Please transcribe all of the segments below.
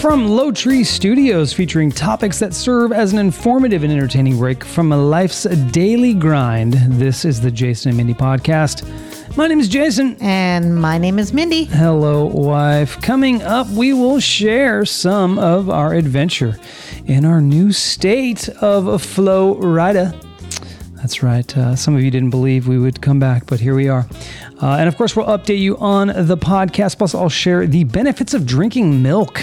From Low Tree Studios, featuring topics that serve as an informative and entertaining break from life's daily grind, this is the Jason and Mindy podcast. My name is Jason. And my name is Mindy. Hello, wife. Coming up, we will share some of our adventure in our new state of Florida. That's right. Some of you didn't believe we would come back, but here we are. And of course, we'll update you on the podcast. Plus, I'll share the benefits of drinking milk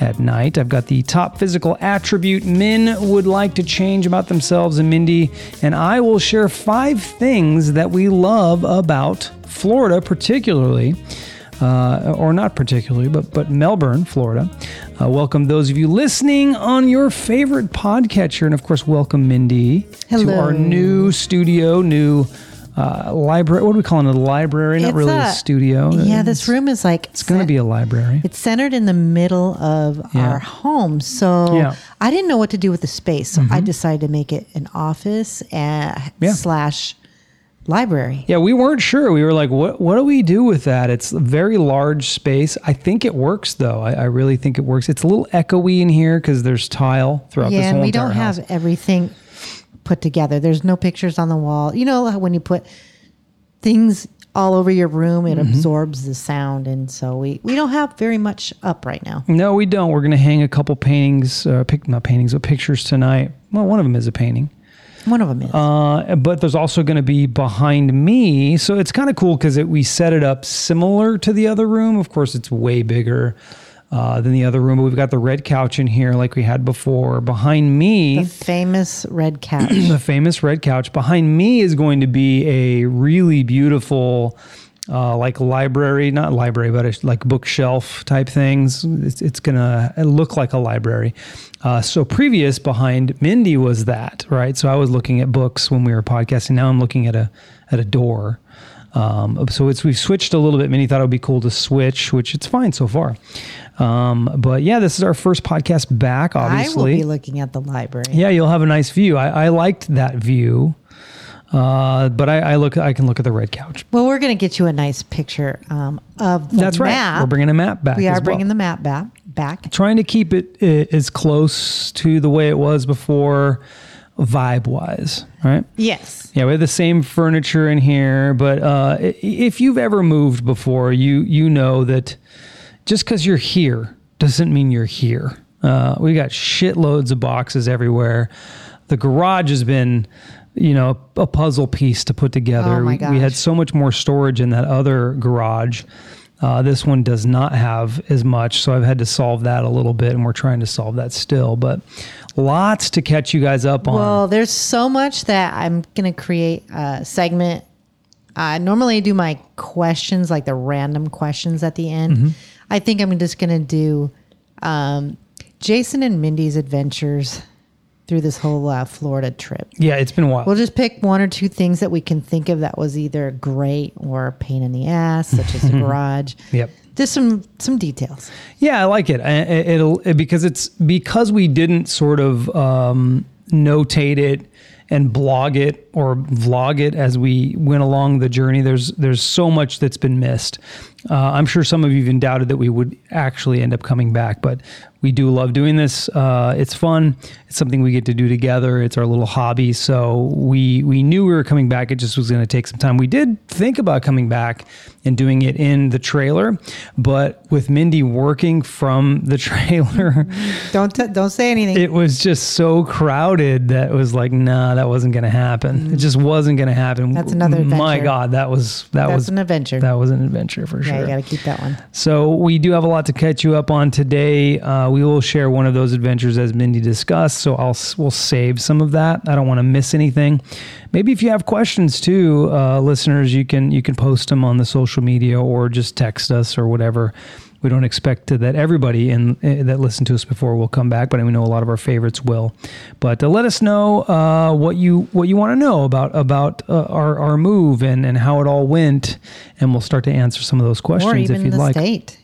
at night. I've got the top physical attribute men would like to change about themselves, and Mindy and I will share 5 things that we love about Florida, particularly, or not particularly, but Melbourne, Florida. Welcome those of you listening on your favorite podcatcher, and of course, welcome Mindy. Hello. To our new studio, library. What do we call it? A library? Not really a studio. Yeah, this room is like... It's going to be a library. It's centered in the middle of our home. So I didn't know what to do with the space. So I decided to make it an office slash library. Yeah, we weren't sure. We were like, what do we do with that? It's a very large space. I think it works, though. I really think it works. It's a little echoey in here because there's tile throughout this whole entire house. Yeah, and we don't have everything put together. There's no pictures on the wall. You know when you put things all over your room, it absorbs the sound, and so we don't have very much up right now. No, we don't. We're going to hang a couple paintings, but pictures tonight. Well, one of them is a painting. One of them is. But there's also going to be behind me, so it's kind of cool because we set it up similar to the other room. Of course, it's way bigger than the other room. We've got the red couch in here like we had before. Behind me... The famous red couch. The famous red couch. Behind me is going to be a really beautiful like bookshelf type things. It's going to look like a library. So previous behind Mindy was that, right? So I was looking at books when we were podcasting. Now I'm looking at a door. So we've switched a little bit. Minnie thought it would be cool to switch, which it's fine so far. But yeah, this is our first podcast back, obviously. I will be looking at the library. Yeah, you'll have a nice view. I liked that view. But I can look at the red couch. Well, we're going to get you a nice picture of the map. That's right. We're bringing a map back. We are bringing the map back. Trying to keep it as close to the way it was before, vibe-wise, right? Yes. Yeah, we have the same furniture in here, but if you've ever moved before, you know that just because you're here doesn't mean you're here. We got shitloads of boxes everywhere. The garage has been, a puzzle piece to put together. Oh my gosh. We had so much more storage in that other garage. This one does not have as much, so I've had to solve that a little bit, and we're trying to solve that still. But lots to catch you guys up on. Well, there's so much that I'm going to create a segment. Normally I do my questions, like the random questions at the end. I think I'm just going to do Jason and Mindy's adventures through this whole Florida trip. Yeah, it's been wild. We'll just pick one or two things that we can think of that was either great or a pain in the ass, such as the garage. Yep. Just some details. Yeah, I like it. Because we didn't sort of notate it and blog it or vlog it as we went along the journey. There's so much that's been missed. I'm sure some of you even doubted that we would actually end up coming back, but we do love doing this. It's fun. It's something we get to do together. It's our little hobby. So we knew we were coming back. It just was going to take some time. We did think about coming back and doing it in the trailer, but with Mindy working from the trailer, don't say anything. It was just so crowded that it was like, nah, that wasn't going to happen. It just wasn't going to happen. That's another adventure. My God, that was an adventure. That was an adventure for sure. Yeah, you got to keep that one. So we do have a lot to catch you up on today. We will share one of those adventures as Mindy discussed, so we'll save some of that. I don't want to miss anything. Maybe if you have questions too, listeners, you can post them on the social media or just text us or whatever. We don't expect that everybody that listened to us before will come back, but I know a lot of our favorites will. But let us know what you want to know about our move and how it all went, and we'll start to answer some of those questions if you'd like. Or even the state.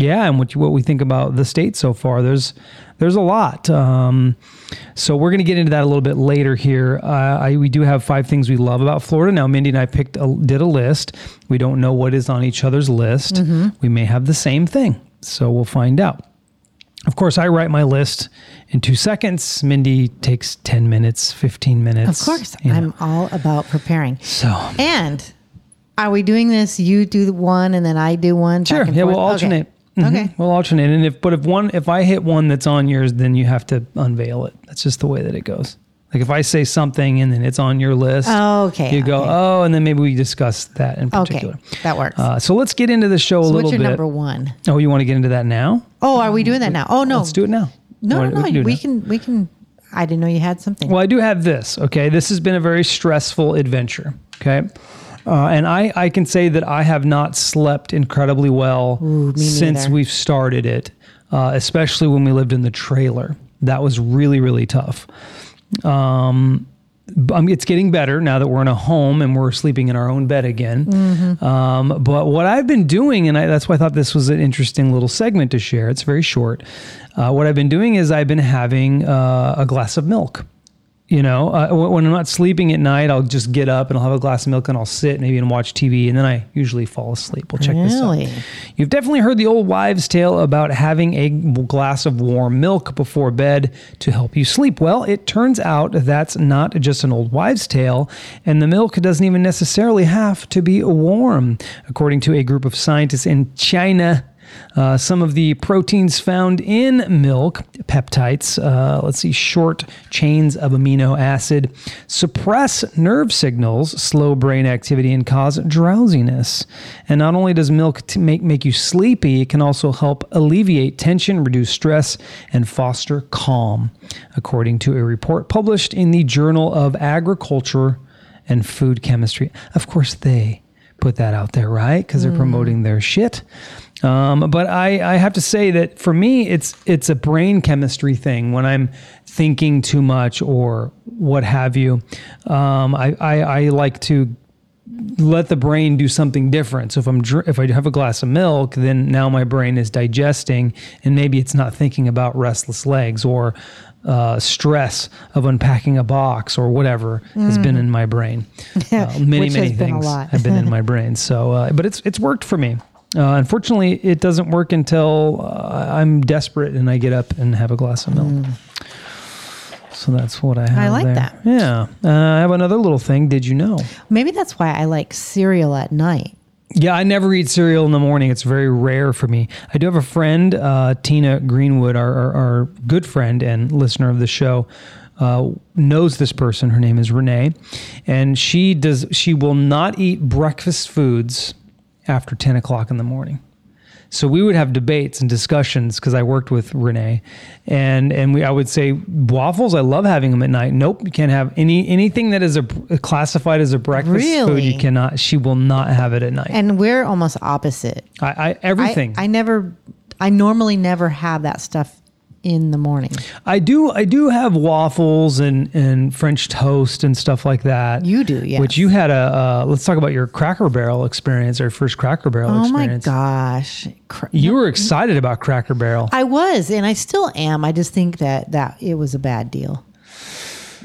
Yeah, and what we think about the state so far. There's a lot. So we're going to get into that a little bit later here. We do have 5 things we love about Florida. Now, Mindy and I did a list. We don't know what is on each other's list. Mm-hmm. We may have the same thing, so we'll find out. Of course, I write my list in 2 seconds. Mindy takes 10 minutes, 15 minutes. Of course, I'm all about preparing. So and are we doing this? You do one, and then I do one. Sure. Yeah, we'll alternate. Okay. Mm-hmm. Okay. We'll alternate. And if I hit one that's on yours, then you have to unveil it. That's just the way that it goes. Like if I say something and then it's on your list, you go, oh, and then maybe we discuss that in particular. Okay, that works. So let's get into the show a little bit. What's your number one? Oh, you want to get into that now? Oh, are we doing that now? Oh, no. Let's do it now. No. We can. I didn't know you had something. Well, I do have this. Okay. This has been a very stressful adventure. Okay. And I can say that I have not slept incredibly well since we've started it, especially when we lived in the trailer. That was really, really tough. It's getting better now that we're in a home and we're sleeping in our own bed again. Mm-hmm. But what I've been doing, and that's why I thought this was an interesting little segment to share. It's very short. What I've been doing is I've been having a glass of milk. You know, when I'm not sleeping at night, I'll just get up and I'll have a glass of milk and I'll sit maybe and watch TV. And then I usually fall asleep. We'll check this out. You've definitely heard the old wives' tale about having a glass of warm milk before bed to help you sleep. Well, it turns out that's not just an old wives' tale. And the milk doesn't even necessarily have to be warm. According to a group of scientists in China, some of the proteins found in milk, peptides, short chains of amino acid, suppress nerve signals, slow brain activity, and cause drowsiness. And not only does milk make you sleepy, it can also help alleviate tension, reduce stress, and foster calm, according to a report published in the Journal of Agriculture and Food Chemistry. Of course, they put that out there, right? Because they're promoting their shit. But I have to say that for me, it's a brain chemistry thing. When I'm thinking too much or what have you, I like to let the brain do something different. So if I have a glass of milk, then now my brain is digesting and maybe it's not thinking about restless legs or stress of unpacking a box or whatever has been in my brain. Many things have been in my brain. So, but it's worked for me. Unfortunately, it doesn't work until I'm desperate and I get up and have a glass of milk. So that's what I have. I like there. That. Yeah. I have another little thing. Did you know? Maybe that's why I like cereal at night. Yeah, I never eat cereal in the morning. It's very rare for me. I do have a friend, Tina Greenwood, our good friend and listener of the show, knows this person. Her name is Renee, and she will not eat breakfast foods after 10 o'clock in the morning. So we would have debates and discussions because I worked with Renee and I would say waffles. I love having them at night. Nope. You can't have anything that is classified as a breakfast food. You cannot, she will not have it at night. And we're almost opposite. Everything. I normally never have that stuff in the morning. I do have waffles and French toast and stuff like that. You do, yeah. Which you had let's talk about your Cracker Barrel experience, our first Cracker Barrel experience. Oh my gosh. You were excited about Cracker Barrel. I was, and I still am. I just think that it was a bad deal.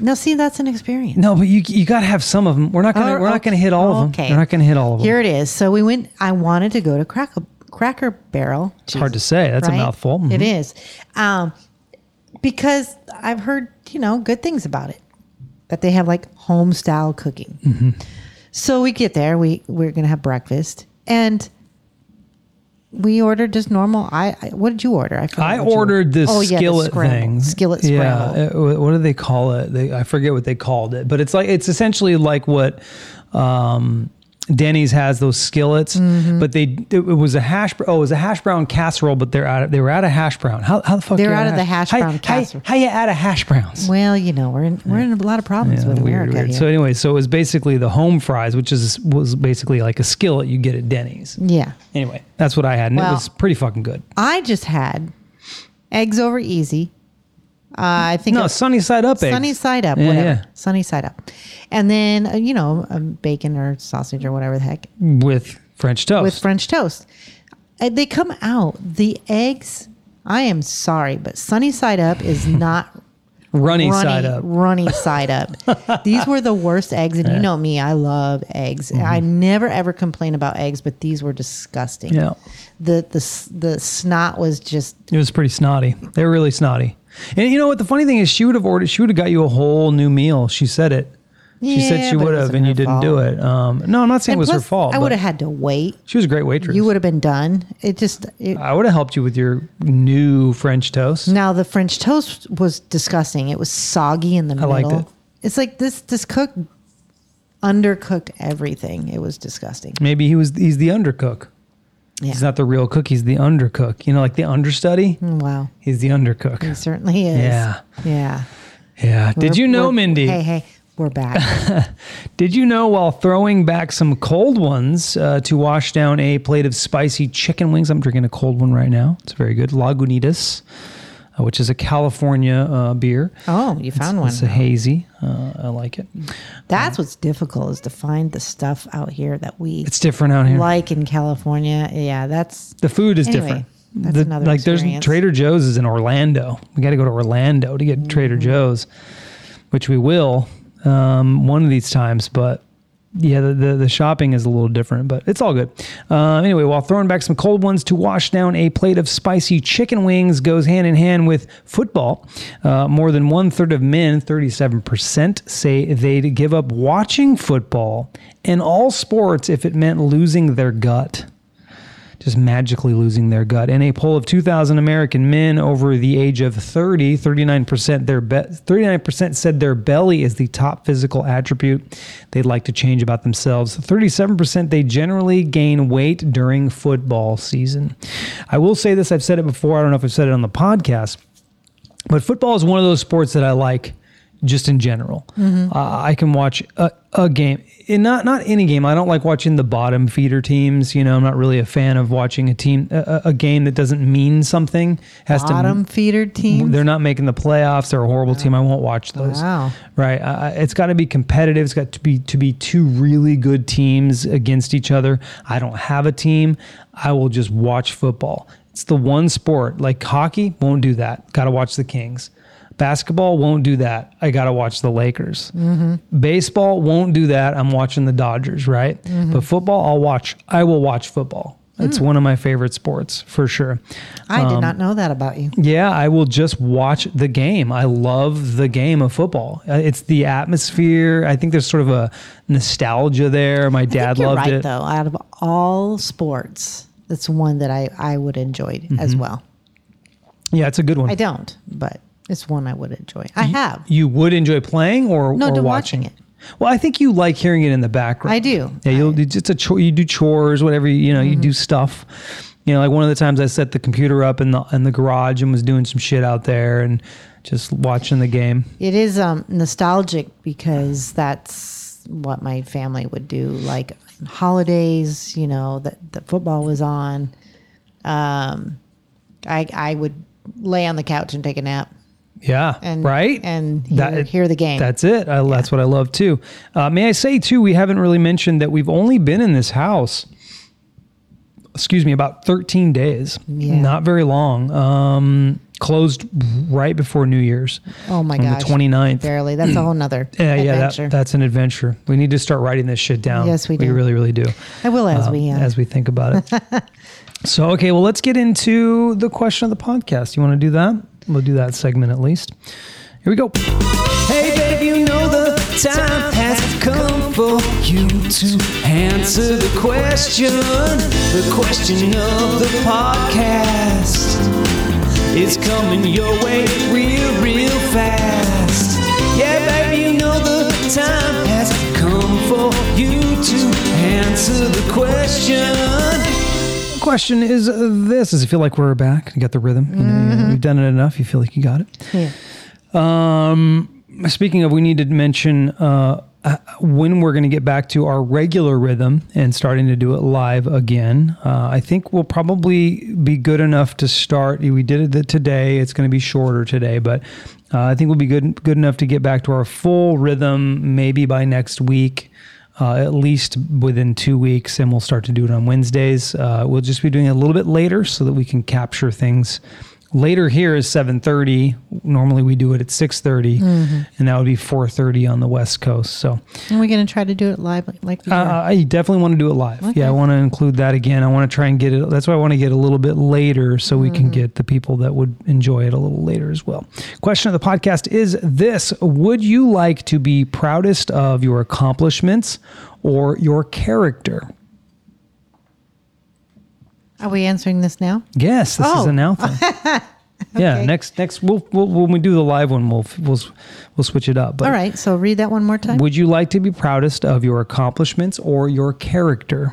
Now, see, that's an experience. No, but you got to have some of them. We're not going to hit all of them. Here it is. So I wanted to go to Cracker Barrel. It's hard to say. That's right? A mouthful. Mm-hmm. It is. Because I've heard, good things about it. That they have like home style cooking. Mm-hmm. So we get there. We're going to have breakfast. And we ordered just normal. What did you order? I ordered this skillet thing. Skillet scramble. What do they call it? I forget what they called it. But it's like it's essentially like what... Denny's has those skillets, but it was a hash brown casserole, but they were out of hash brown. How the fuck? They're out of the hash brown casserole. How you out of hash browns? Well, we're in a lot of problems with America. Weird. Here. So anyway, so it was basically the home fries, which was basically like a skillet you get at Denny's. Yeah. Anyway, that's what I had, and it was pretty fucking good. I just had eggs over easy. Sunny side up eggs. Sunny side up, whatever. Yeah. Sunny side up. And then, bacon or sausage or whatever the heck. With French toast. They come out. The eggs, I am sorry, but sunny side up is not runny side up. These were the worst eggs. And you know me, I love eggs. Mm-hmm. I never, ever complain about eggs, but these were disgusting. Yeah. The snot was just... It was pretty snotty. They were really snotty. And you know what? The funny thing is she would have got you a whole new meal. She said it. She said she would have, and you didn't do it. No, I'm not saying it was her fault. I would have had to wait. She was a great waitress. You would have been done. I would have helped you with your new French toast. Now, the French toast was disgusting. It was soggy in the middle. I liked it. It's like this cook undercooked everything. It was disgusting. Maybe he's the undercook. Yeah. He's not the real cook. He's the undercook. You know, like the understudy? Wow. He's the undercook. He certainly is. Yeah. Did you know, Mindy? Hey. We're back. Did you know while throwing back some cold ones to wash down a plate of spicy chicken wings, I'm drinking a cold one right now. It's very good. Lagunitas, which is a California beer. Oh, you found one. It's a hazy. I like it. That's what's difficult is to find the stuff out here that it's different out here. Like in California. Yeah, the food is different. That's another experience. There's Trader Joe's is in Orlando. We got to go to Orlando to get Trader Joe's, which we will. One of these times, but yeah, the shopping is a little different, but it's all good. Anyway, while throwing back some cold ones to wash down a plate of spicy chicken wings goes hand in hand with football. More than 1/3 of men, 37%, say they'd give up watching football and all sports if it meant losing their gut. Just magically losing their gut. In a poll of 2,000 American men over the age of 30, 39% said their belly is the top physical attribute they'd like to change about themselves. 37% they generally gain weight during football season. I will say this, I've said it before, I don't know if I've said it on the podcast, but football is one of those sports that I like just in general. Mm-hmm. I can watch a game. And not any game. I don't like watching the bottom feeder teams. You know, I'm not really a fan of watching a game that doesn't mean something. Bottom feeder teams? They're not making the playoffs. They're a horrible team. I won't watch those. Wow. Right. It's got to be competitive. It's got to be two really good teams against each other. I don't have a team. I will just watch football. It's the one sport. Like hockey, won't do that. Got to watch the Kings. Basketball won't do that. I got to watch the Lakers. Mm-hmm. Baseball won't do that. I'm watching the Dodgers, right? Mm-hmm. But football, I will watch football. It's one of my favorite sports for sure. I did not know that about you. Yeah, I will just watch the game. I love the game of football. It's the atmosphere. I think there's sort of a nostalgia there. My dad loved it. You're right, though. Out of all sports, that's one that I would enjoy as well. Yeah, it's a good one. I don't, but... It's one I would enjoy. I have. You would enjoy playing or watching it? Well, I think you like hearing it in the background. I do. Yeah, you do chores, whatever, you do stuff. You know, like one of the times I set the computer up in the garage and was doing some shit out there and just watching the game. It is nostalgic because that's what my family would do. Like holidays, you know, the football was on. I would lay on the couch and take a nap. Yeah, right? And hear the game. That's it. That's what I love, too. May I say, too, we haven't really mentioned that we've only been in this house, about 13 days. Yeah. Not very long. Closed right before New Year's. Oh, my gosh. On the 29th. Barely. That's a whole nother adventure. Yeah, that's an adventure. We need to start writing this shit down. Yes, we do. We really, really do. I will as we think about it. So, okay, well, let's get into the question of the podcast. You want to do that? We'll do that segment at least. Here we go. Hey, babe, you know the time has come for you to answer the question of the podcast. It's coming your way real, real fast. Yeah, babe, you know the time has come for you to answer the question. Question is this. Does it feel like we're back? You got the rhythm. You've done it enough. You feel like you got it. Yeah. Speaking of, we need to mention when we're going to get back to our regular rhythm and starting to do it live again. I think we'll probably be good enough to start. We did it today. It's going to be shorter today, but I think we'll be good enough to get back to our full rhythm maybe by next week. at least within 2 weeks, and we'll start to do it on Wednesdays. We'll just be doing it a little bit later so that we can capture things. Later here is 7:30. Normally we do it at 6:30, and that would be 4:30 on the West Coast. So, and we're going to try to do it live, like I definitely want to do it live. Okay. Yeah, I want to include that again. I want to try and get it. That's why I want to get a little bit later so we can get the people that would enjoy it a little later as well. Question of the podcast is this: would you like to be proudest of your accomplishments or your character? Are we answering this now? Yes, this is a now thing. Okay. Yeah, next we'll when we do the live one, we'll switch it up. But all right, so read that one more time. Would you like to be proudest of your accomplishments or your character?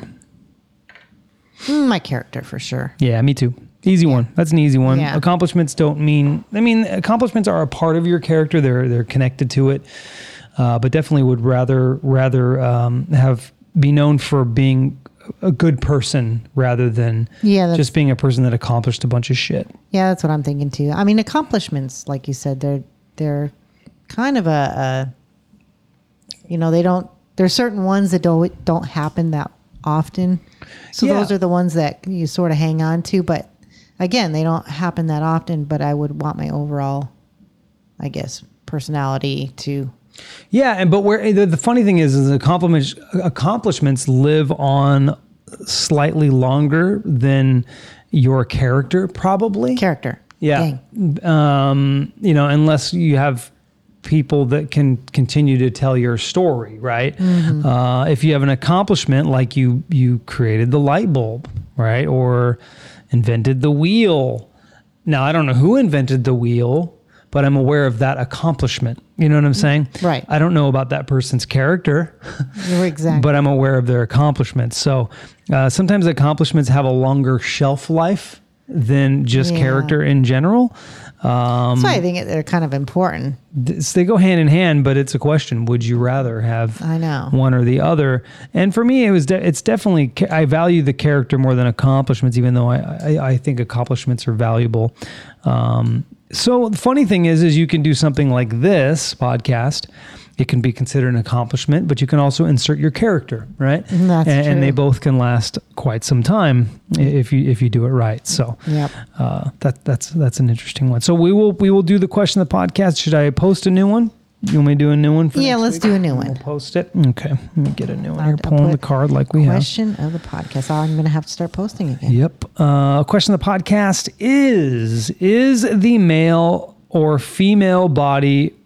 My character, for sure. Yeah, me too. Easy one. That's an easy one. Yeah. Accomplishments don't mean... I mean, accomplishments are a part of your character. They're connected to it. But definitely would rather be known for being a good person rather than just being a person that accomplished a bunch of shit. Yeah, that's what I'm thinking too. I mean, accomplishments, like you said, they're kind of there's certain ones that don't happen that often. So those are the ones that you sort of hang on to, but again, they don't happen that often, but I would want my overall, I guess, personality to... Yeah, but where the funny thing is accomplishments live on slightly longer than your character, probably. Character, yeah. Unless you have people that can continue to tell your story, right? Mm-hmm. If you have an accomplishment, like you created the light bulb, right, or invented the wheel. Now I don't know who invented the wheel, but I'm aware of that accomplishment. You know what I'm saying? Right. I don't know about that person's character, exactly. But I'm aware of their accomplishments. So sometimes accomplishments have a longer shelf life than just character in general. So I think they're kind of important. They go hand in hand, but it's a question. Would you rather have one or the other? And for me, it's definitely, I value the character more than accomplishments, even though I think accomplishments are valuable. So the funny thing is you can do something like this podcast. It can be considered an accomplishment, but you can also insert your character, right? That's true. And they both can last quite some time if you do it right. So that's an interesting one. So we will do the question of the podcast. Should I post a new one? You want me to do a new one? Let's do a new one. We'll post it. Okay. Let me get a new one here. Pulling the card like we have. Question of the podcast. I'm going to have to start posting again. Yep. Question of the podcast is the male or female body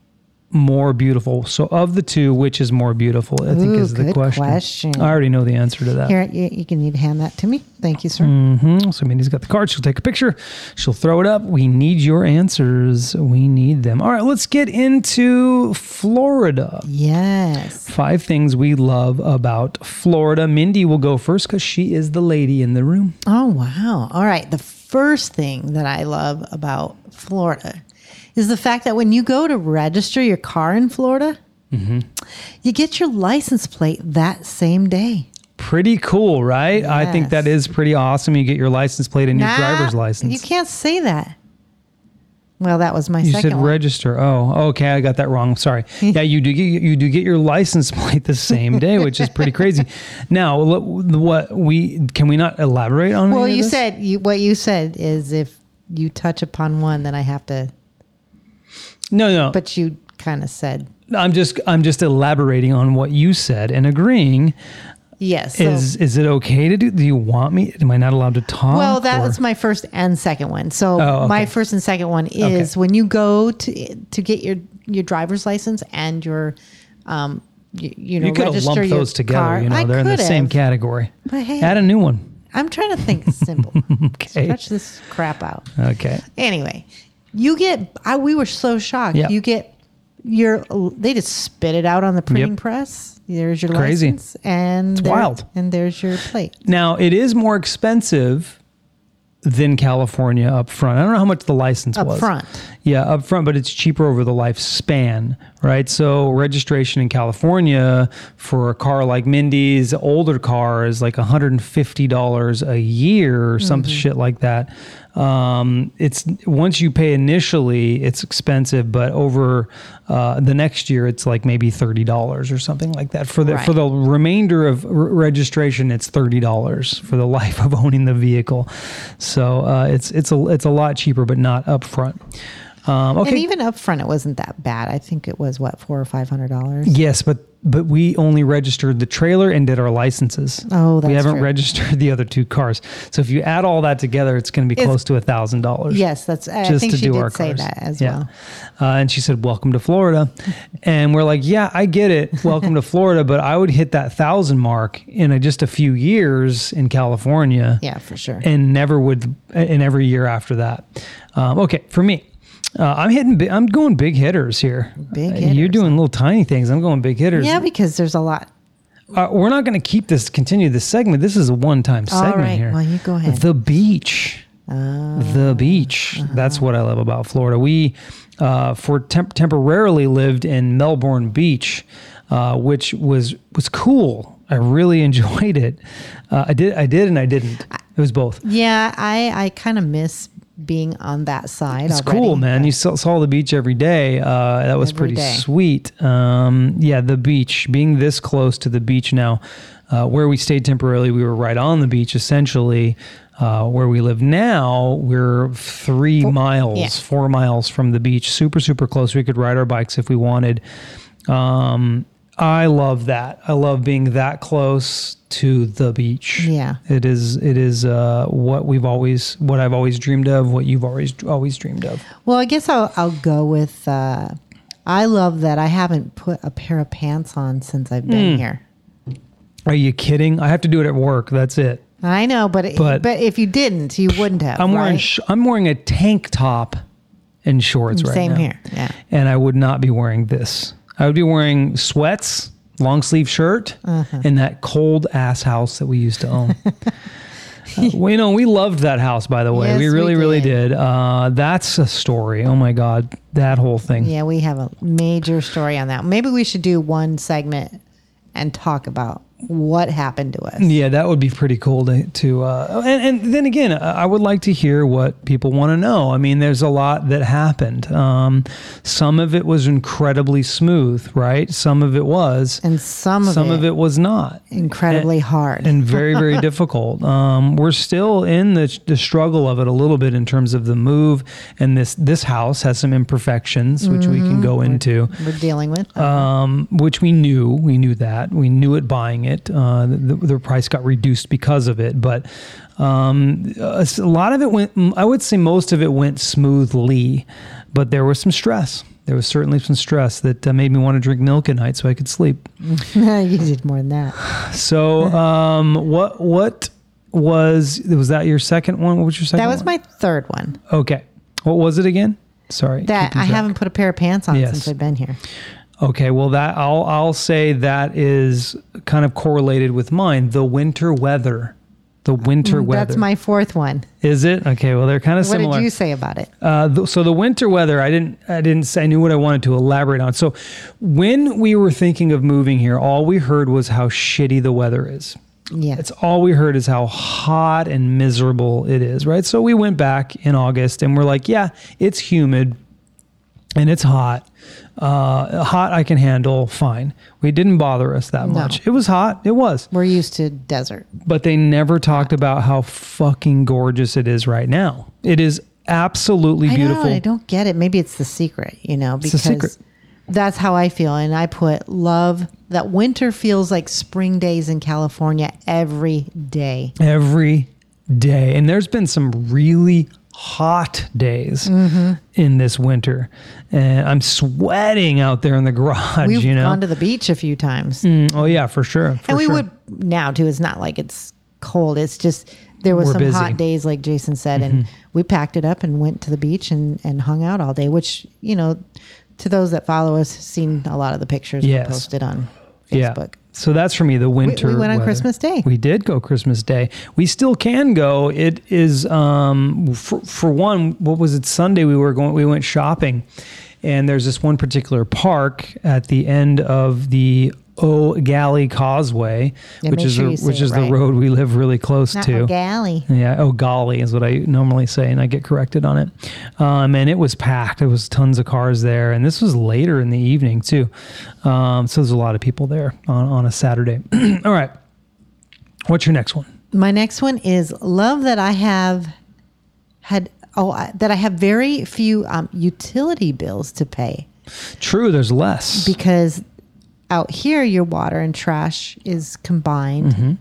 more beautiful? So of the two, which is more beautiful? I think is the question. I already know the answer to that. Here, you can need to hand that to me. Thank you, sir. Mm-hmm. So Mindy's got the card. She'll take a picture. She'll throw it up. We need your answers. We need them. All right, let's get into Florida. Yes. 5 things we love about Florida. Mindy will go first because she is the lady in the room. Oh, wow. All right. The first thing that I love about Florida is the fact that when you go to register your car in Florida, you get your license plate that same day. Pretty cool, right? Yes. I think that is pretty awesome. You get your license plate and your driver's license. You can't say that. Well, that was my second one. You said register. Oh, okay. I got that wrong. Sorry. Yeah, you do get your license plate the same day, which is pretty crazy. Now, can we not elaborate on any of this? What you said is if you touch upon one, then I have to... No. But you kind of said. I'm just elaborating on what you said and agreeing. Yes. Yeah, so is it okay to do? Do you want me? Am I not allowed to talk? Well, that was my first and second one. So my first and second one is when you go to get your driver's license and your you could have lumped those together. Car. They're in the same category. But hey, add a new one. I'm trying to think simple. Okay. Stretch this crap out. Okay. Anyway. You get, we were so shocked. Yep. You get they just spit it out on the printing press. There's your license. And it's wild. And there's your plate. Now, it is more expensive than California up front. I don't know how much the license was. Up front. Yeah, up front, but it's cheaper over the lifespan, right? So registration in California for a car like Mindy's, older car is like $150 a year or some shit like that. It's once you pay initially, it's expensive, but over the next year, it's like maybe $30 or something like that. For the remainder of registration, it's $30 for the life of owning the vehicle. So it's a lot cheaper, but not upfront. Okay. And even upfront, it wasn't that bad. I think it was $400 or $500. Yes, but we only registered the trailer and did our licenses. Oh, that's true. We haven't registered the other two cars. So if you add all that together, it's going to be close to $1,000. Yes, that's. I think she did say that as well. And she said, "Welcome to Florida," and we're like, "Yeah, I get it. Welcome to Florida," but I would hit that 1,000 mark in just a few years in California. Yeah, for sure. And never would. And every year after that. Okay, for me. I'm going big hitters here. Big hitters. You're doing little tiny things. I'm going big hitters. Yeah, because there's a lot. We're not going to continue this segment. This is a one-time segment. All right. Here. Well, you go ahead. The beach. The beach. Uh-huh. That's what I love about Florida. We temporarily lived in Melbourne Beach, which was cool. I really enjoyed it. I did, and I didn't. It was both. Yeah, I kind of miss being on that side. It's already cool, man. You saw the beach every day. That was pretty sweet. Yeah, the beach. Being this close to the beach now, where we stayed temporarily, we were right on the beach, essentially. Where we live now, we're 4 miles from the beach. Super, super close. We could ride our bikes if we wanted. I love that. I love being that close to the beach. Yeah. It is what I've always dreamed of, what you've always dreamed of. Well, I guess I'll go with I love that I haven't put a pair of pants on since I've been here. Are you kidding? I have to do it at work. That's it. I know, but if you didn't, you wouldn't have. I'm wearing a tank top and shorts right now. Same here. Yeah. And I would not be wearing this. I would be wearing sweats, long sleeve shirt, in that cold ass house that we used to own. We loved that house, by the way. Yes, we really did. That's a story. Oh my God, that whole thing. Yeah, we have a major story on that. Maybe we should do one segment and talk about what happened to us. Yeah, that would be pretty cool and then again, I would like to hear what people want to know. I mean, there's a lot that happened. Some of it was incredibly smooth, right? Some of it was. And some of it was not. Incredibly hard. And very, very difficult. We're still in the struggle of it a little bit in terms of the move, and this house has some imperfections, which we can go into. We're dealing with. Which we knew. We knew that. We knew it buying it. The price got reduced because of it, but a lot of it went, I would say most of it went smoothly, but there was some stress. There was certainly some stress that made me want to drink milk at night so I could sleep. You did more than that. So what was that your second one? What was your second one? That was my third one. Okay. What was it again? Sorry. That I haven't put a pair of pants on since I've been here. Okay, well, that I'll say that is kind of correlated with mine. The winter weather, weather. That's my fourth one. Is it? Okay, well, they're kind of similar. What did you say about it? So the winter weather, I didn't say. I knew what I wanted to elaborate on. So when we were thinking of moving here, all we heard was how shitty the weather is. Yeah, it's all we heard is how hot and miserable it is. Right. So we went back in August and we're like, yeah, it's humid and it's hot. Hot I can handle, fine. We didn't bother us that much. It was hot. It was. We're used to desert. But they never talked about how fucking gorgeous it is right now. It is absolutely beautiful. I don't get it. Maybe it's the secret, because it's a secret. That's how I feel. And I put love that winter feels like spring days in California every day. Every day. And there's been some really hot days in this winter, and I'm sweating out there in the garage. We've gone to the beach a few times. Oh yeah, for sure. We would now too. It's not like it's cold. It's just there was some busy hot days, like Jason said, and we packed it up and went to the beach and hung out all day. Which to those that follow us, seen a lot of the pictures we posted on Facebook. Yeah. So that's for me, the winter. We went on Christmas Day. We did go Christmas Day. We still can go. It is, for one, what was it? Sunday we went shopping, and there's this one particular park at the end of the Eau Gallie Causeway, which is the road we live really close to. Eau Gallie. Yeah, Eau Gallie is what I normally say, and I get corrected on it. And it was packed. There was tons of cars there, and this was later in the evening too. So there's a lot of people there on a Saturday. All right, what's your next one? My next one is love that I have had. That I have very few utility bills to pay. True, there's less. Because out here, your water and trash is combined. Mm-hmm.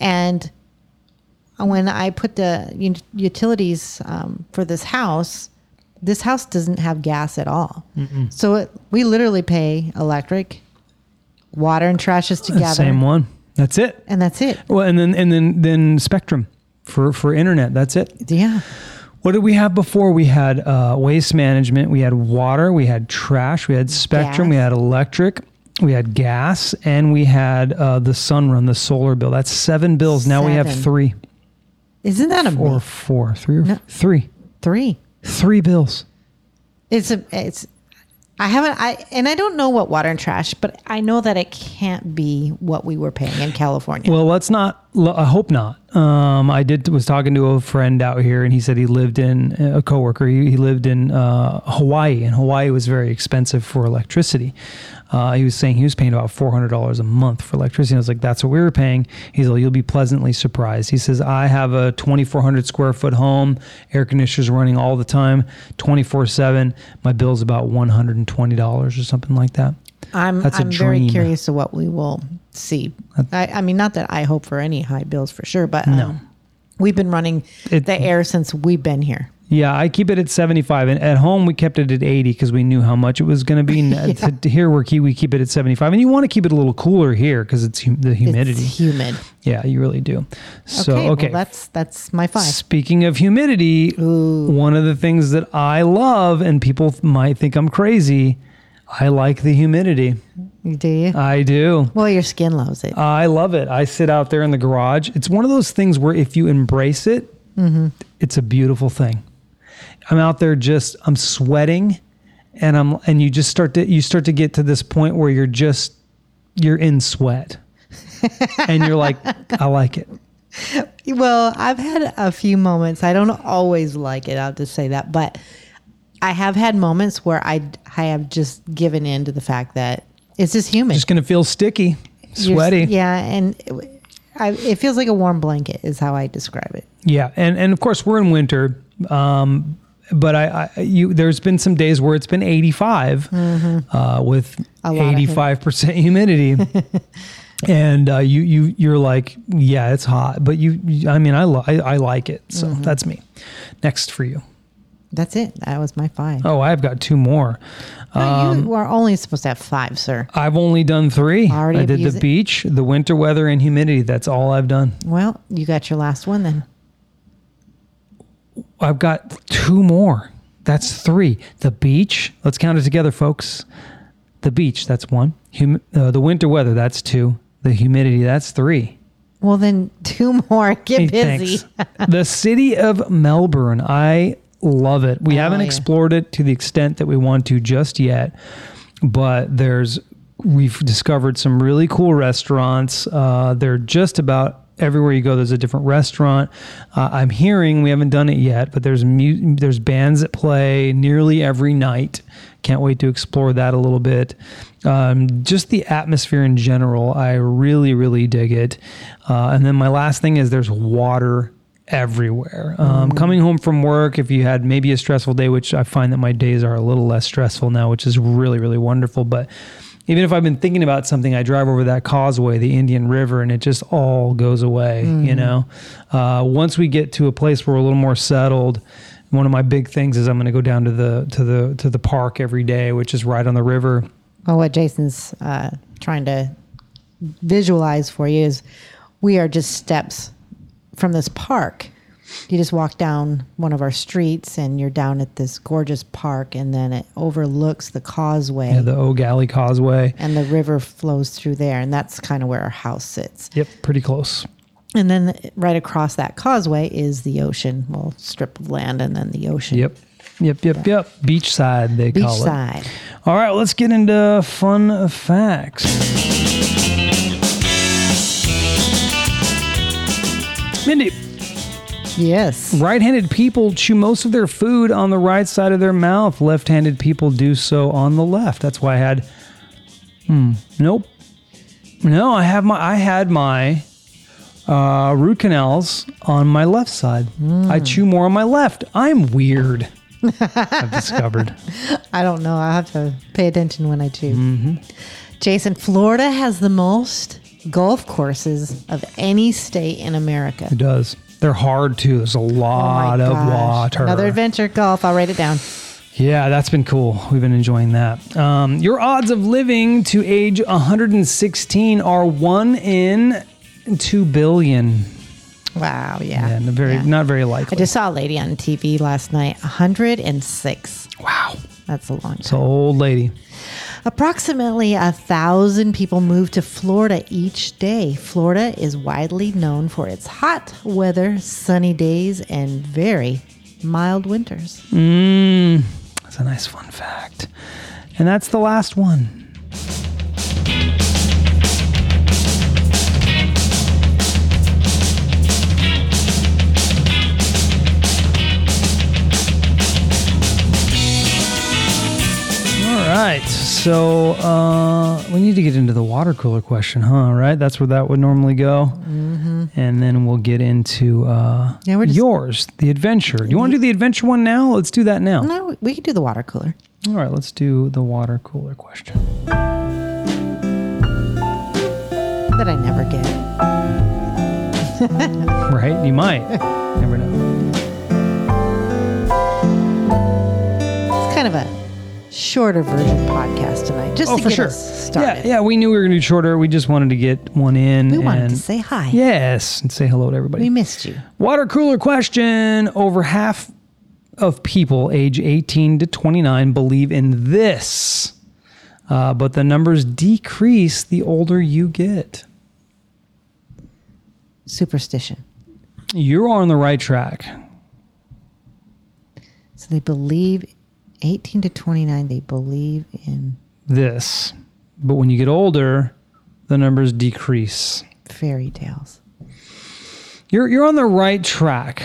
And when I put the utilities for this house doesn't have gas at all. Mm-mm. So we literally pay electric, water and trash is together. Same one. That's it. And that's it. Well, and then Spectrum for internet. That's it. Yeah. What did we have before? We had waste management, we had water, we had trash, we had Spectrum, we had electric, we had gas, and we had the Sunrun, the solar bill. That's seven bills. Now we have three. Isn't that amazing? Three bills. I don't know what water and trash, but I know that it can't be what we were paying in California. Well, I hope not. I was talking to a friend out here, and he said he lived in Hawaii, and Hawaii was very expensive for electricity. He was saying he was paying about $400 a month for electricity. And I was like, that's what we were paying. He's like, you'll be pleasantly surprised. He says, I have a 2,400 square foot home, air conditioners running all the time, 24/7. My bill's about $120 or something like that. I'm very curious of what we will see. I mean, not that I hope for any high bills for sure, but no. We've been running the air since we've been here. Yeah, I keep it at 75, and at home we kept it at 80 because we knew how much it was going to be. Yeah. Here we keep it at 75, and you want to keep it a little cooler here because it's the humidity. It's humid. Yeah, you really do. So okay. Well, that's my 5. Speaking of humidity, ooh. One of the things that I love, and people might think I'm crazy, I like the humidity. Do you? I do. Well, your skin loves it. I love it. I sit out there in the garage. It's one of those things where if you embrace it, mm-hmm. It's a beautiful thing. I'm out there I'm sweating, and you just start to get to this point where you're in sweat, and you're like, I like it. Well, I've had a few moments. I don't always like it. I'll just say that, but I have had moments where I have just given in to the fact that it's just humid. Just gonna feel sticky, sweaty. Yeah, and it feels like a warm blanket is how I describe it. Yeah, and of course we're in winter. But there's been some days where it's been 85, mm-hmm. With 85% humidity, and you're like, yeah, it's hot, but I like it, so mm-hmm. That's me. Next for you. That's it. That was my 5. Oh, I've got 2 more. No, you are only supposed to have 5, sir. I've only done 3. I did the beach, the winter weather, and humidity. That's all I've done. Well, you got your last one then. I've got 2 more. That's 3. The beach. Let's count it together, folks. The beach. That's 1. The winter weather. That's 2. The humidity. That's 3. Well, then 2 more. Get busy. The city of Melbourne. I love it. We haven't explored it to the extent that we want to just yet, but we've discovered some really cool restaurants. They're just about everywhere you go, there's a different restaurant. I'm hearing, we haven't done it yet, but there's bands that play nearly every night. Can't wait to explore that a little bit. Just the atmosphere in general, I really, really dig it. And then my last thing is there's water everywhere. Coming home from work, if you had maybe a stressful day, which I find that my days are a little less stressful now, which is really, really wonderful. But even if I've been thinking about something, I drive over that causeway, the Indian River, and it just all goes away, you know? Once we get to a place where we're a little more settled, one of my big things is I'm going to go down to the park every day, which is right on the river. Well, what Jason's trying to visualize for you is we are just steps from this park. You just walk down one of our streets and you're down at this gorgeous park, and then it overlooks the causeway. Yeah, the Eau Gallie Causeway. And the river flows through there, and that's kind of where our house sits. Yep, pretty close. And then right across that causeway is the ocean. Well, strip of land and then the ocean. Yep. Beachside, they call it. All right, let's get into fun facts. Mindy. Yes. Right-handed people chew most of their food on the right side of their mouth. Left-handed people do so on the left. That's why I had... Nope. No, I had my root canals on my left side. I chew more on my left. I'm weird. I've discovered. I don't know. I have to pay attention when I chew. Mm-hmm. Jason, Florida has the most golf courses of any state in America. It does. They're hard, too. There's a lot of water. Another adventure golf. I'll write it down. Yeah, that's been cool. We've been enjoying that. Your odds of living to age 116 are 1 in 2 billion. Wow, yeah. Not very likely. I just saw a lady on TV last night, 106. Wow. That's a long time. It's an old lady. Approximately 1,000 people move to Florida each day. Florida is widely known for its hot weather, sunny days, and very mild winters. That's a nice fun fact. And that's the last one. Right, so we need to get into the water cooler question, huh? Right, that's where that would normally go, and then we'll get into yours, the adventure. Do you want to do the adventure one now? Let's do that now. No, we can do the water cooler. All right, let's do the water cooler question. That I never get. Right, you might. Never know. It's kind of a shorter version podcast tonight, just to get us started. Yeah, we knew we were going to do shorter. We just wanted to get one in. We wanted to say hi. Yes, and say hello to everybody. We missed you. Water cooler question. Over half of people age 18 to 29 believe in this, but the numbers decrease the older you get. Superstition. You're on the right track. So they believe... 18 to 29, they believe in... this. But when you get older, the numbers decrease. Fairy tales. You're on the right track.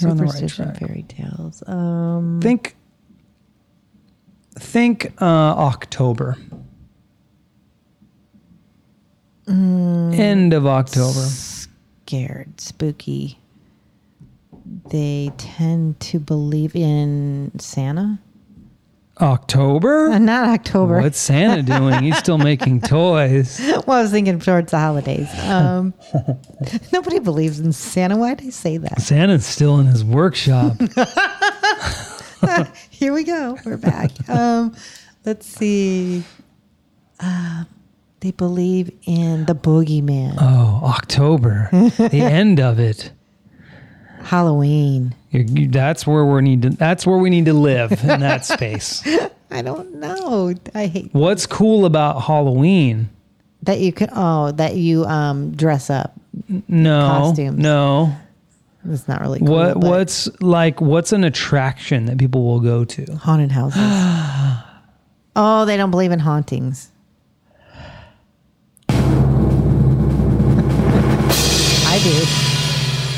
You're on the right track. Fairy tales. Think October. End of October. Scared, spooky. They tend to believe in Santa. October? Not October. What's Santa doing? He's still making toys. Well, I was thinking towards the holidays. Nobody believes in Santa. Why did I say that? Santa's still in his workshop. Here we go. We're back. Let's see. They believe in the boogeyman. Oh, October. The end of it. Halloween. That's where we need to live, in that space. I don't know. I hate. What's cool about Halloween? That you can. Oh, that you dress up. No costumes. No, it's not really cool. What's an attraction that people will go to? Haunted houses. Oh, they don't believe in hauntings. I do.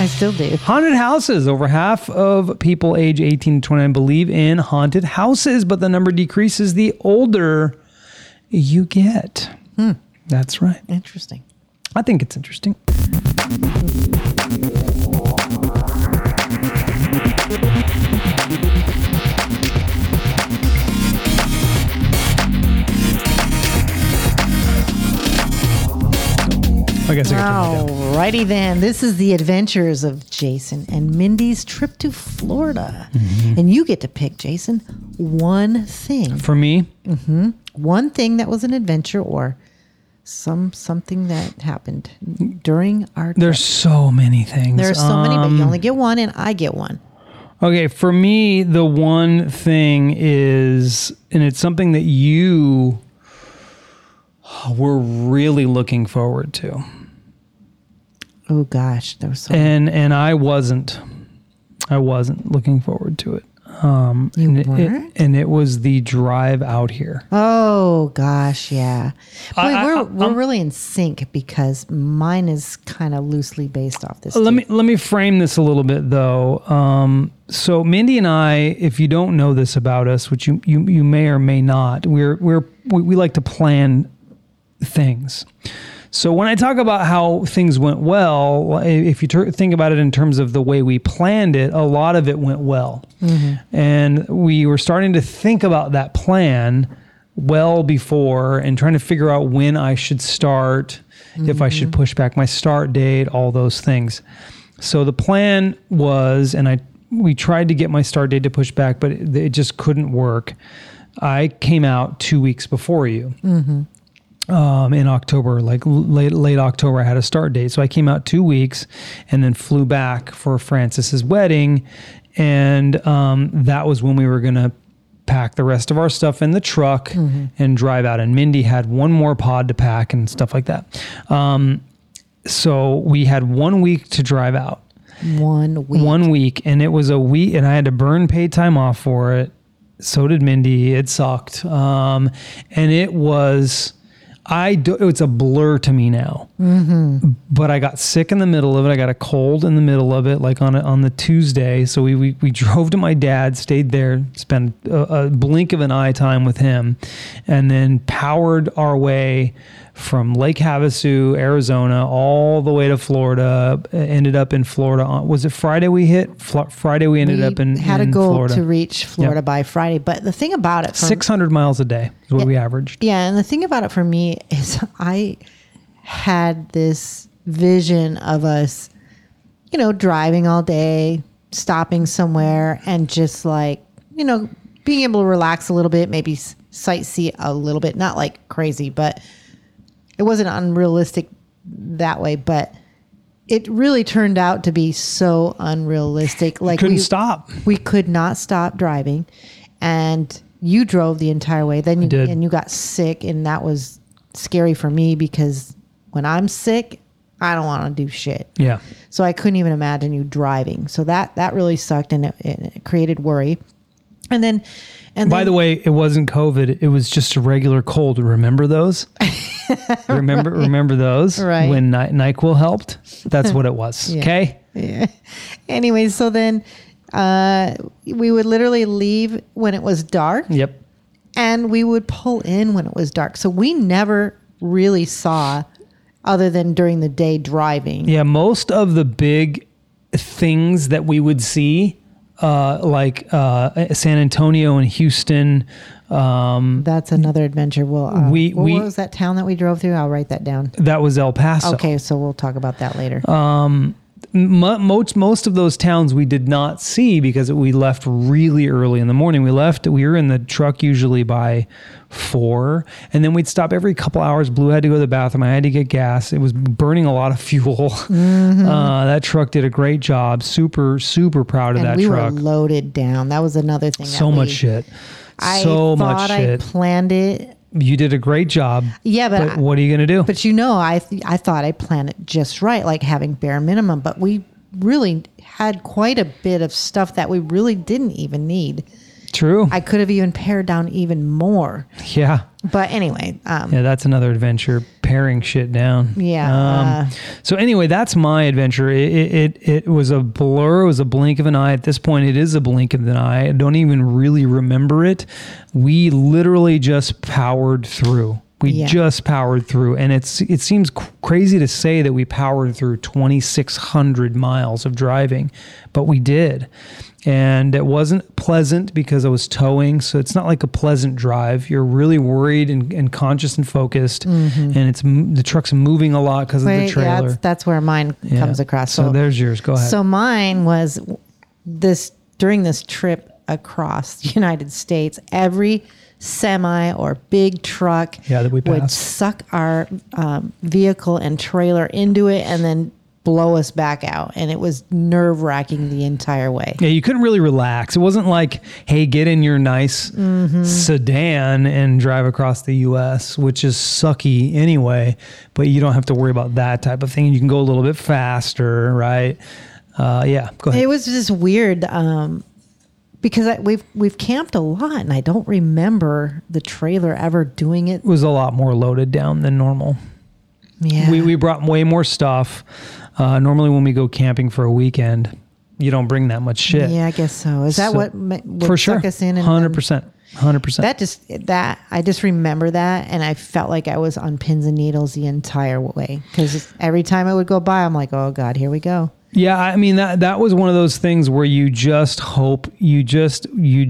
I still do. Haunted houses. Over half of people age 18 to 29 believe in haunted houses, but the number decreases the older you get. That's right. Interesting. I think it's interesting. I guess I got to read it. Alrighty then. This is the adventures of Jason and Mindy's trip to Florida. Mm-hmm. And you get to pick, Jason, one thing. For me? Mm-hmm. One thing that was an adventure or something that happened during our trip. There's so many things. There are so many, but you only get one and I get one. Okay. For me, the one thing is, and it's something that you were really looking forward to. Oh gosh, there was so. And I wasn't looking forward to it. It was the drive out here. Oh gosh, yeah. Boy, we're really in sync because mine is kind of loosely based off this. Let me frame this a little bit though. So Mindy and I, if you don't know this about us, which you may or may not, we like to plan things. So when I talk about how things went well, if you think about it in terms of the way we planned it, a lot of it went well. Mm-hmm. And we were starting to think about that plan well before and trying to figure out when I should start, mm-hmm. if I should push back my start date, all those things. So the plan was, and we tried to get my start date to push back, but it just couldn't work. I came out 2 weeks before you. Mm-hmm. In October, like late October, I had a start date. So I came out 2 weeks and then flew back for Francis's wedding. And that was when we were going to pack the rest of our stuff in the truck mm-hmm. and drive out. And Mindy had one more pod to pack and stuff like that. So we had 1 week to drive out. 1 week. 1 week. And it was a week and I had to burn paid time off for it. So did Mindy. It sucked. And it was... it's a blur to me now, mm-hmm. but I got sick in the middle of it. I got a cold in the middle of it, like on the Tuesday. So we drove to my dad, stayed there, spent a blink of an eye time with him, and then powered our way from Lake Havasu, Arizona, all the way to Florida. Ended up in Florida. Was it Friday we hit? Friday we ended up in Florida. We had a goal to reach Florida by Friday. But the thing about it... 600 miles a day is what we averaged. Yeah, and the thing about it for me is I had this vision of us, driving all day, stopping somewhere, and just like, being able to relax a little bit, maybe sightsee a little bit. Not like crazy, but... It wasn't unrealistic that way, but it really turned out to be so unrealistic. Like couldn't stop. We could not stop driving, and you drove the entire way. Then you got sick, and that was scary for me because when I'm sick, I don't want to do shit. Yeah. So I couldn't even imagine you driving. So that really sucked, and it created worry. And then, by the way, it wasn't COVID. It was just a regular cold. Remember those? Remember those? Right. When NyQuil helped? That's what it was. Yeah. Okay? Yeah. Anyway, so then we would literally leave when it was dark. Yep. And we would pull in when it was dark. So we never really saw, other than during the day driving. Yeah, most of the big things that we would see... San Antonio and Houston. That's another adventure. What was that town that we drove through? I'll write that down. That was El Paso. Okay, so we'll talk about that later. Most of those towns we did not see because we left really early in the morning. We were in the truck usually by 4, and then we'd stop every couple hours. Blue had to go to the bathroom. I had to get gas. It was burning a lot of fuel. Mm-hmm. That truck did a great job. Super, super proud of that truck. We were loaded down. That was another thing. I planned it. You did a great job. Yeah, but what are you going to do? But I thought I planned it just right, like having bare minimum. But we really had quite a bit of stuff that we really didn't even need. True. I could have even pared down even more. Yeah. But anyway. That's another adventure, paring shit down. Yeah. So anyway, that's my adventure. It was a blur. It was a blink of an eye. At this point, it is a blink of an eye. I don't even really remember it. We literally just powered through. We just powered through. And it seems crazy to say that we powered through 2,600 miles of driving, but we did. And it wasn't pleasant because I was towing. So it's not like a pleasant drive. You're really worried and conscious and focused. Mm-hmm. And the truck's moving a lot because of the trailer. Yeah, that's where mine comes across. So there's yours. Go ahead. So mine was during this trip across the United States, every semi or big truck that we would suck our vehicle and trailer into it and then blow us back out. And it was nerve-wracking the entire way. Yeah, you couldn't really relax. It wasn't like, hey, get in your nice sedan and drive across the U.S., which is sucky anyway, but you don't have to worry about that type of thing. You can go a little bit faster, right? Go ahead. It was just weird Because we've camped a lot, and I don't remember the trailer ever doing it. It was a lot more loaded down than normal. Yeah. We brought way more stuff. Normally when we go camping for a weekend, you don't bring that much shit. Yeah, I guess so. Is that what for sure. Took us in? 100%. 100%. I just remember that, and I felt like I was on pins and needles the entire way. Because every time I would go by, I'm like, oh, God, here we go. Yeah, I mean that was one of those things where you just hope you make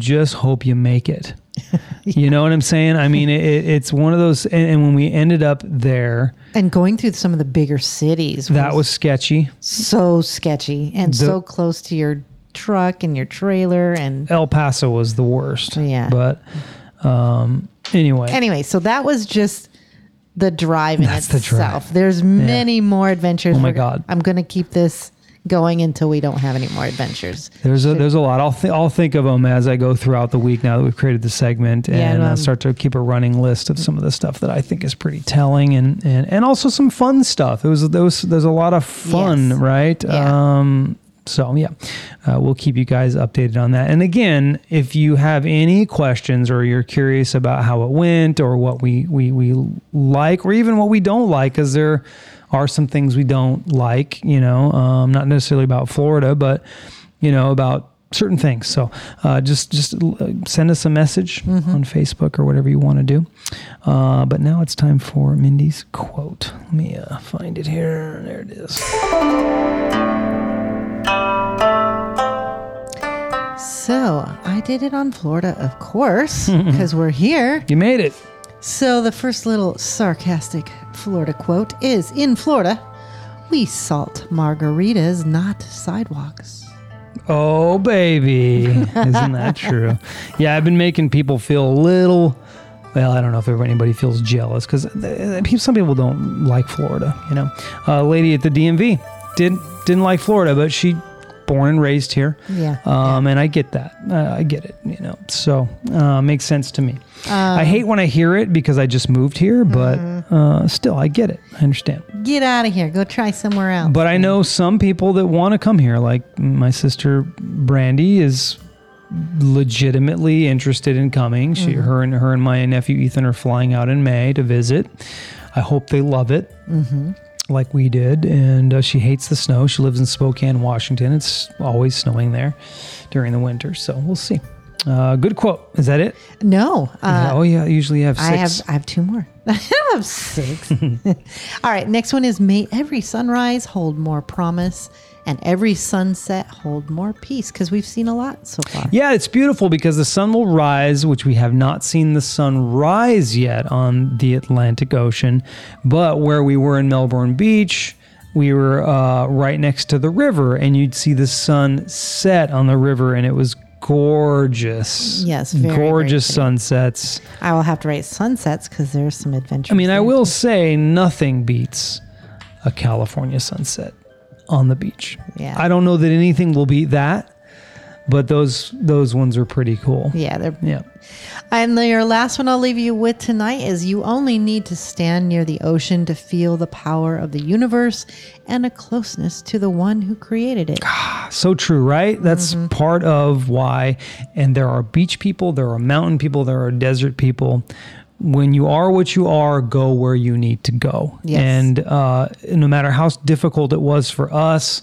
it. Yeah. You know what I'm saying? I mean it's one of those, and when we ended up there and going through some of the bigger cities, that was sketchy. So sketchy, and so close to your truck and your trailer, and El Paso was the worst. Yeah. But anyway, so that was just the drive in itself. There's many more adventures. Oh my God. I'm going to keep this going until we don't have any more adventures. There's a lot. I'll think of them as I go throughout the week now that we've created the segment, and start to keep a running list of some of the stuff that I think is pretty telling, and also some fun stuff. There's a lot of fun, yes. Right? Yeah. We'll keep you guys updated on that. And again, if you have any questions or you're curious about how it went or what we like, or even what we don't like, because there are some things we don't like, not necessarily about Florida, but, about certain things. So just send us a message on Facebook or whatever you want to do. But now it's time for Mindy's quote. Let me find it here. There it is. So I did it on Florida, of course, because we're here. You made it. So the first little sarcastic Florida quote is, in Florida, we salt margaritas, not sidewalks. Oh, baby. Isn't that true? Yeah, I've been making people feel a little... Well, I don't know if anybody feels jealous, because some people don't like Florida, A lady at the DMV didn't like Florida, but she... born and raised here. Yeah. And I get that. I get it, So, makes sense to me. I hate when I hear it because I just moved here, but still, I get it. I understand. Get out of here. Go try somewhere else. But I know some people that want to come here. Like my sister Brandy is legitimately interested in coming. She, her and my nephew Ethan are flying out in May to visit. I hope they love it. Mm-hmm. Like we did, and she hates the snow. She lives in Spokane, Washington. It's always snowing there during the winter, so we'll see. Good quote. Is that it? No. I usually have six. I have two more. I have six. All right, next one is, may every sunrise hold more promise and every sunset hold more peace, because we've seen a lot so far. Yeah, it's beautiful because the sun will rise, which we have not seen the sun rise yet on the Atlantic Ocean. But where we were in Melbourne Beach, we were right next to the river, and you'd see the sun set on the river, and it was gorgeous. Yes, very gorgeous sunsets. I will have to write sunsets because there's some adventure. I mean, I will say nothing beats a California sunset on the beach. Yeah. I don't know that anything will beat that, but those ones are pretty cool. Yeah, And your last one I'll leave you with tonight is, you only need to stand near the ocean to feel the power of the universe and a closeness to the one who created it. So true, right? That's part of why. And there are beach people, there are mountain people, there are desert people. When you are what you are, go where you need to go. Yes. And no matter how difficult it was for us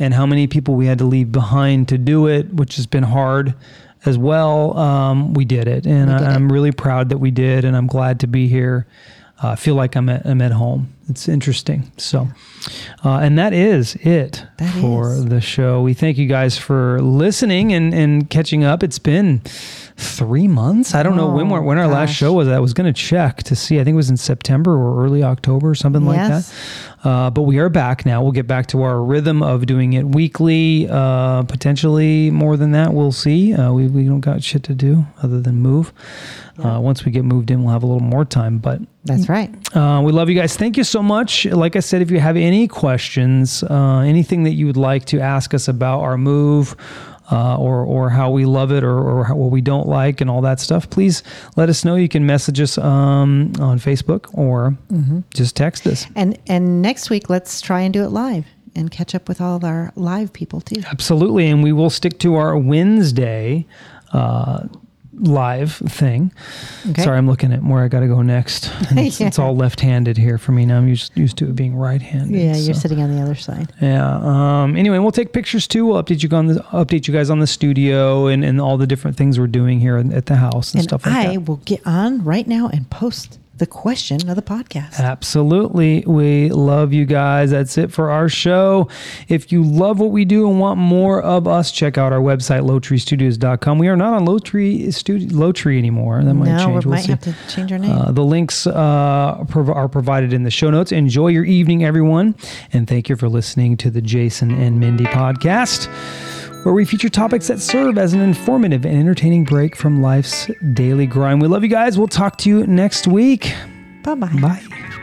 and how many people we had to leave behind to do it, which has been hard as well, we did it. And I'm really proud that we did, and I'm glad to be here. I feel like I'm at home. It's interesting. So, and that is it for the show. We thank you guys for listening and catching up. It's been 3 months. I don't know when our last show was. I was going to check to see. I think it was in September or early October or something like that. But we are back now. We'll get back to our rhythm of doing it weekly, potentially more than that. We'll see. We don't got shit to do other than move. Yeah. Once we get moved in, we'll have a little more time. But that's right. We love you guys. Thank you so much. Like I said, if you have any questions, anything that you would like to ask us about our move, or how we love it, or how, what we don't like and all that stuff, please let us know. You can message us on Facebook or just text us. And next week, let's try and do it live. and catch up with all of our live people too. Absolutely. And we will stick to our Wednesday live thing. Okay. Sorry, I'm looking at where I got to go next. It's, yeah. It's all left-handed here for me now. I'm used to it being right-handed. Yeah, you're sitting on the other side. Yeah. Anyway, we'll take pictures too. We'll update you guys on the studio and all the different things we're doing here at the house and stuff like that. I will get on right now and post the question of the podcast. Absolutely. We love you guys. That's it for our show. If you love what we do and want more of us, check out our website, lowtreestudios.com. We are not on Low Tree anymore. That might change. We might have to change our name. The links are provided in the show notes. Enjoy your evening, everyone. And thank you for listening to the Jason and Mindy podcast, where we feature topics that serve as an informative and entertaining break from life's daily grind. We love you guys. We'll talk to you next week. Bye-bye. Bye.